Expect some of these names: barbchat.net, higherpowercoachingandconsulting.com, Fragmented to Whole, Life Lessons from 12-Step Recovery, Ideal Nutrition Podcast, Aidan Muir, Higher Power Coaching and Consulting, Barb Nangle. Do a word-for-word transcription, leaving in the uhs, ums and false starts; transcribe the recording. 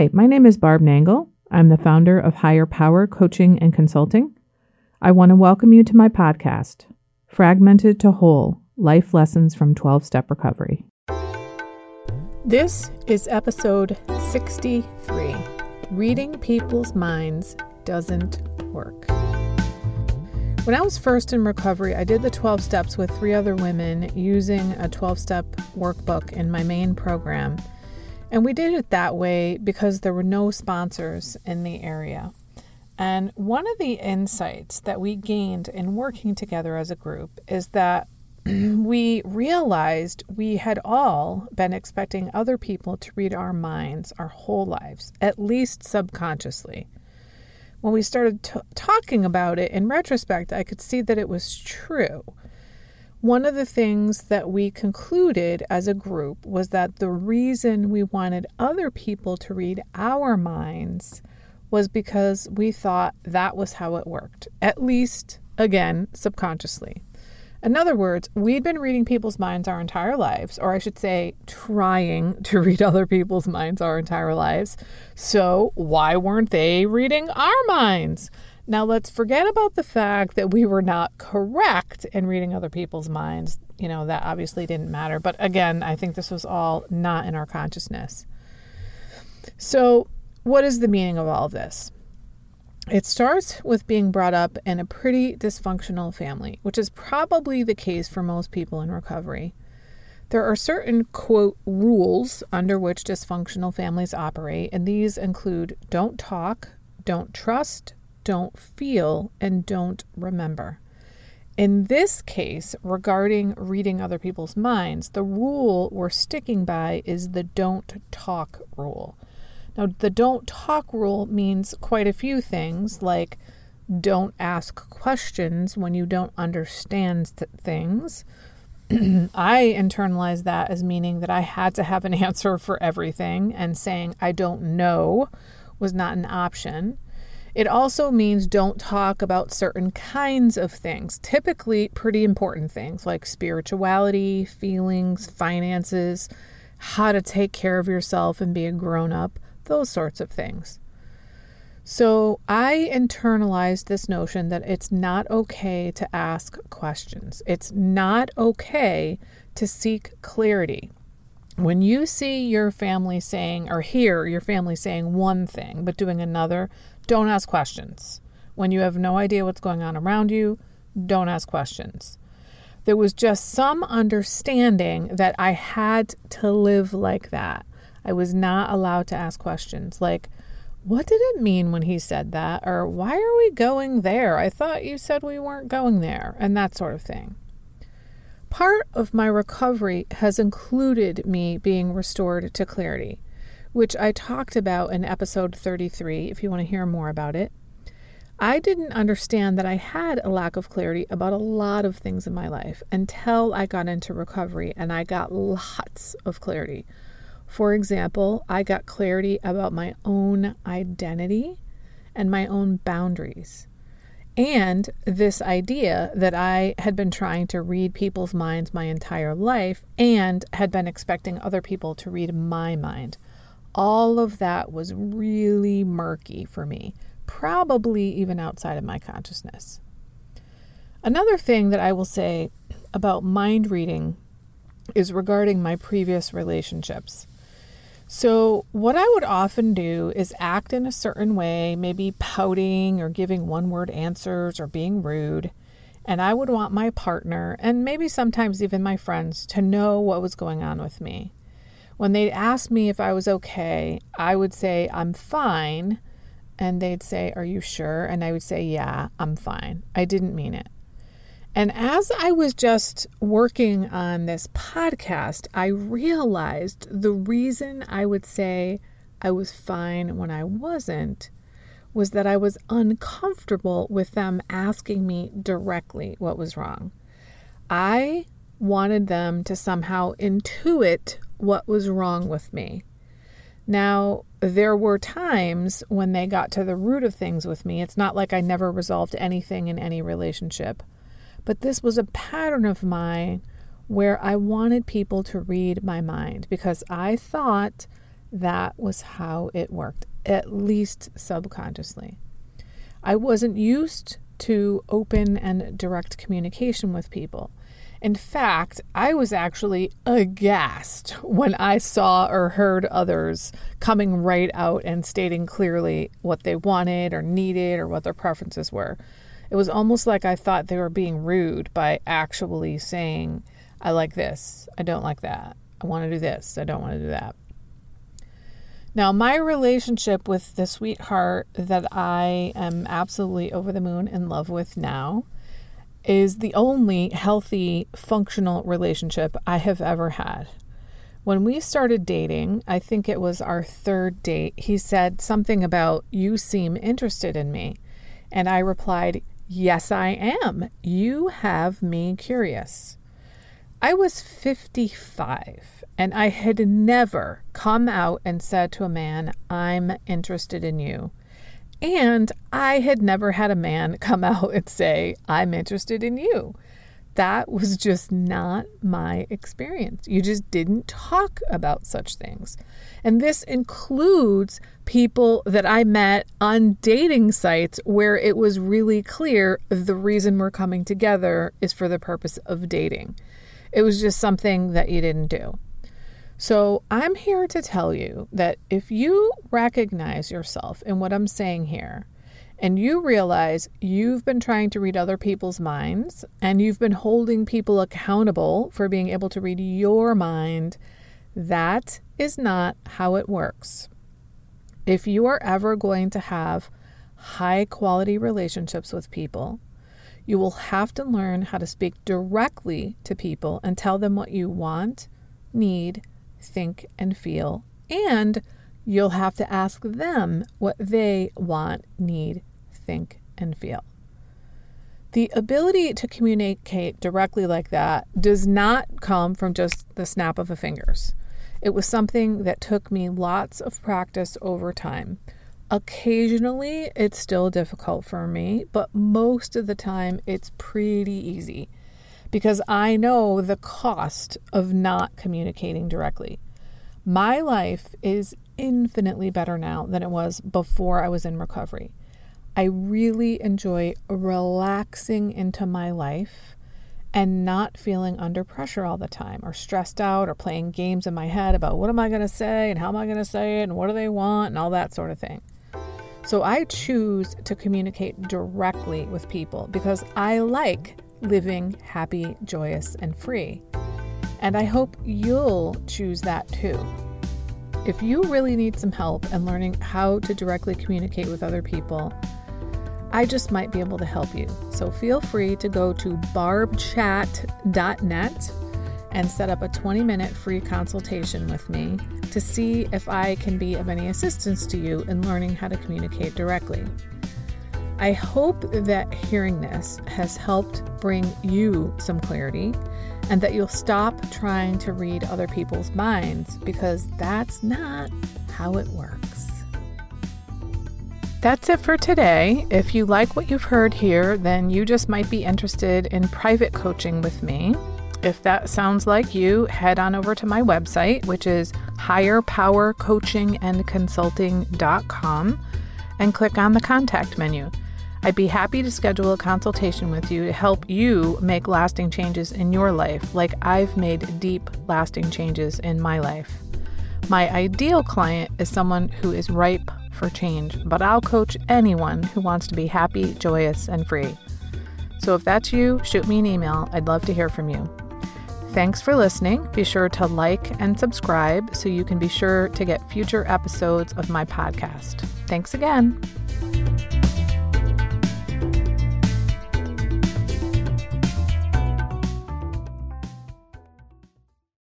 Hi, my name is Barb Nangle. I'm the founder of Higher Power Coaching and Consulting. I want to welcome you to my podcast, Fragmented to Whole, Life Lessons from twelve-Step Recovery. This is episode sixty-three, Reading People's Minds Doesn't Work. When I was first in recovery, I did the twelve steps with three other women using a twelve-step workbook in my main program. And we did it that way because there were no sponsors in the area. And one of the insights that we gained in working together as a group is that we realized we had all been expecting other people to read our minds our whole lives, at least subconsciously. When we started t- talking about it in retrospect, I could see that it was true. One of the things that we concluded as a group was that the reason we wanted other people to read our minds was because we thought that was how it worked, at least, again, subconsciously. In other words, we'd been reading people's minds our entire lives, or I should say, trying to read other people's minds our entire lives. So why weren't they reading our minds? Now, let's forget about the fact that we were not correct in reading other people's minds. You know, that obviously didn't matter. But again, I think this was all not in our consciousness. So what is the meaning of all of this? It starts with being brought up in a pretty dysfunctional family, which is probably the case for most people in recovery. There are certain, quote, rules under which dysfunctional families operate, and these include don't talk, don't trust, don't feel, and don't remember. In this case, regarding reading other people's minds, the rule we're sticking by is the don't talk rule. Now, the don't talk rule means quite a few things, like don't ask questions when you don't understand th- things. I internalized that as meaning that I had to have an answer for everything, and saying I don't know was not an option. It also means don't talk about certain kinds of things, typically pretty important things like spirituality, feelings, finances, how to take care of yourself and be a grown-up, those sorts of things. So I internalized this notion that it's not okay to ask questions. It's not okay to seek clarity. When you see your family saying, or hear your family saying one thing but doing another, don't ask questions. When you have no idea what's going on around you, don't ask questions. There was just some understanding that I had to live like that. I was not allowed to ask questions like, what did it mean when he said that? Or why are we going there? I thought you said we weren't going there, and that sort of thing. Part of my recovery has included me being restored to clarity, which I talked about in episode thirty-three, if you want to hear more about it. I didn't understand that I had a lack of clarity about a lot of things in my life until I got into recovery, and I got lots of clarity. For example, I got clarity about my own identity and my own boundaries. And this idea that I had been trying to read people's minds my entire life and had been expecting other people to read my mind. All of that was really murky for me, probably even outside of my consciousness. Another thing that I will say about mind reading is regarding my previous relationships. So what I would often do is act in a certain way, maybe pouting or giving one-word answers or being rude. And I would want my partner, and maybe sometimes even my friends, to know what was going on with me. When they'd ask me if I was okay, I would say, I'm fine. And they'd say, are you sure? And I would say, yeah, I'm fine. I didn't mean it. And as I was just working on this podcast, I realized the reason I would say I was fine when I wasn't was that I was uncomfortable with them asking me directly what was wrong. I wanted them to somehow intuit what was wrong with me. Now, there were times when they got to the root of things with me. It's not like I never resolved anything in any relationship, but this was a pattern of mine where I wanted people to read my mind because I thought that was how it worked, at least subconsciously. I wasn't used to open and direct communication with people. In fact, I was actually aghast when I saw or heard others coming right out and stating clearly what they wanted or needed or what their preferences were. It was almost like I thought they were being rude by actually saying, I like this, I don't like that, I want to do this, I don't want to do that. Now, my relationship with the sweetheart that I am absolutely over the moon in love with now is the only healthy, functional relationship I have ever had. When we started dating, I think it was our third date, he said something about, you seem interested in me. And I replied, yes, I am. You have me curious. I was fifty-five and I had never come out and said to a man, I'm interested in you. And I had never had a man come out and say, I'm interested in you. That was just not my experience. You just didn't talk about such things. And this includes people that I met on dating sites where it was really clear the reason we're coming together is for the purpose of dating. It was just something that you didn't do. So I'm here to tell you that if you recognize yourself in what I'm saying here, and you realize you've been trying to read other people's minds, and you've been holding people accountable for being able to read your mind, that is not how it works. If you are ever going to have high quality relationships with people, you will have to learn how to speak directly to people and tell them what you want, need, think, and feel. And you'll have to ask them what they want, need, think, and feel. The ability to communicate directly like that does not come from just the snap of the fingers. It was something that took me lots of practice over time. Occasionally, it's still difficult for me, but most of the time it's pretty easy because I know the cost of not communicating directly. My life is infinitely better now than it was before I was in recovery. I really enjoy relaxing into my life and not feeling under pressure all the time or stressed out or playing games in my head about what am I going to say and how am I going to say it and what do they want and all that sort of thing. So I choose to communicate directly with people because I like living happy, joyous, and free. And I hope you'll choose that too. If you really need some help in learning how to directly communicate with other people, I just might be able to help you. So feel free to go to barb chat dot net and set up a twenty minute free consultation with me to see if I can be of any assistance to you in learning how to communicate directly. I hope that hearing this has helped bring you some clarity and that you'll stop trying to read other people's minds because that's not how it works. That's it for today. If you like what you've heard here, then you just might be interested in private coaching with me. If that sounds like you, head on over to my website, which is higher power coaching and consulting dot com, and click on the contact menu. I'd be happy to schedule a consultation with you to help you make lasting changes in your life, like I've made deep, lasting changes in my life. My ideal client is someone who is ripe for change, but I'll coach anyone who wants to be happy, joyous, and free. So if that's you, shoot me an email. I'd love to hear from you. Thanks for listening. Be sure to like and subscribe so you can be sure to get future episodes of my podcast. Thanks again.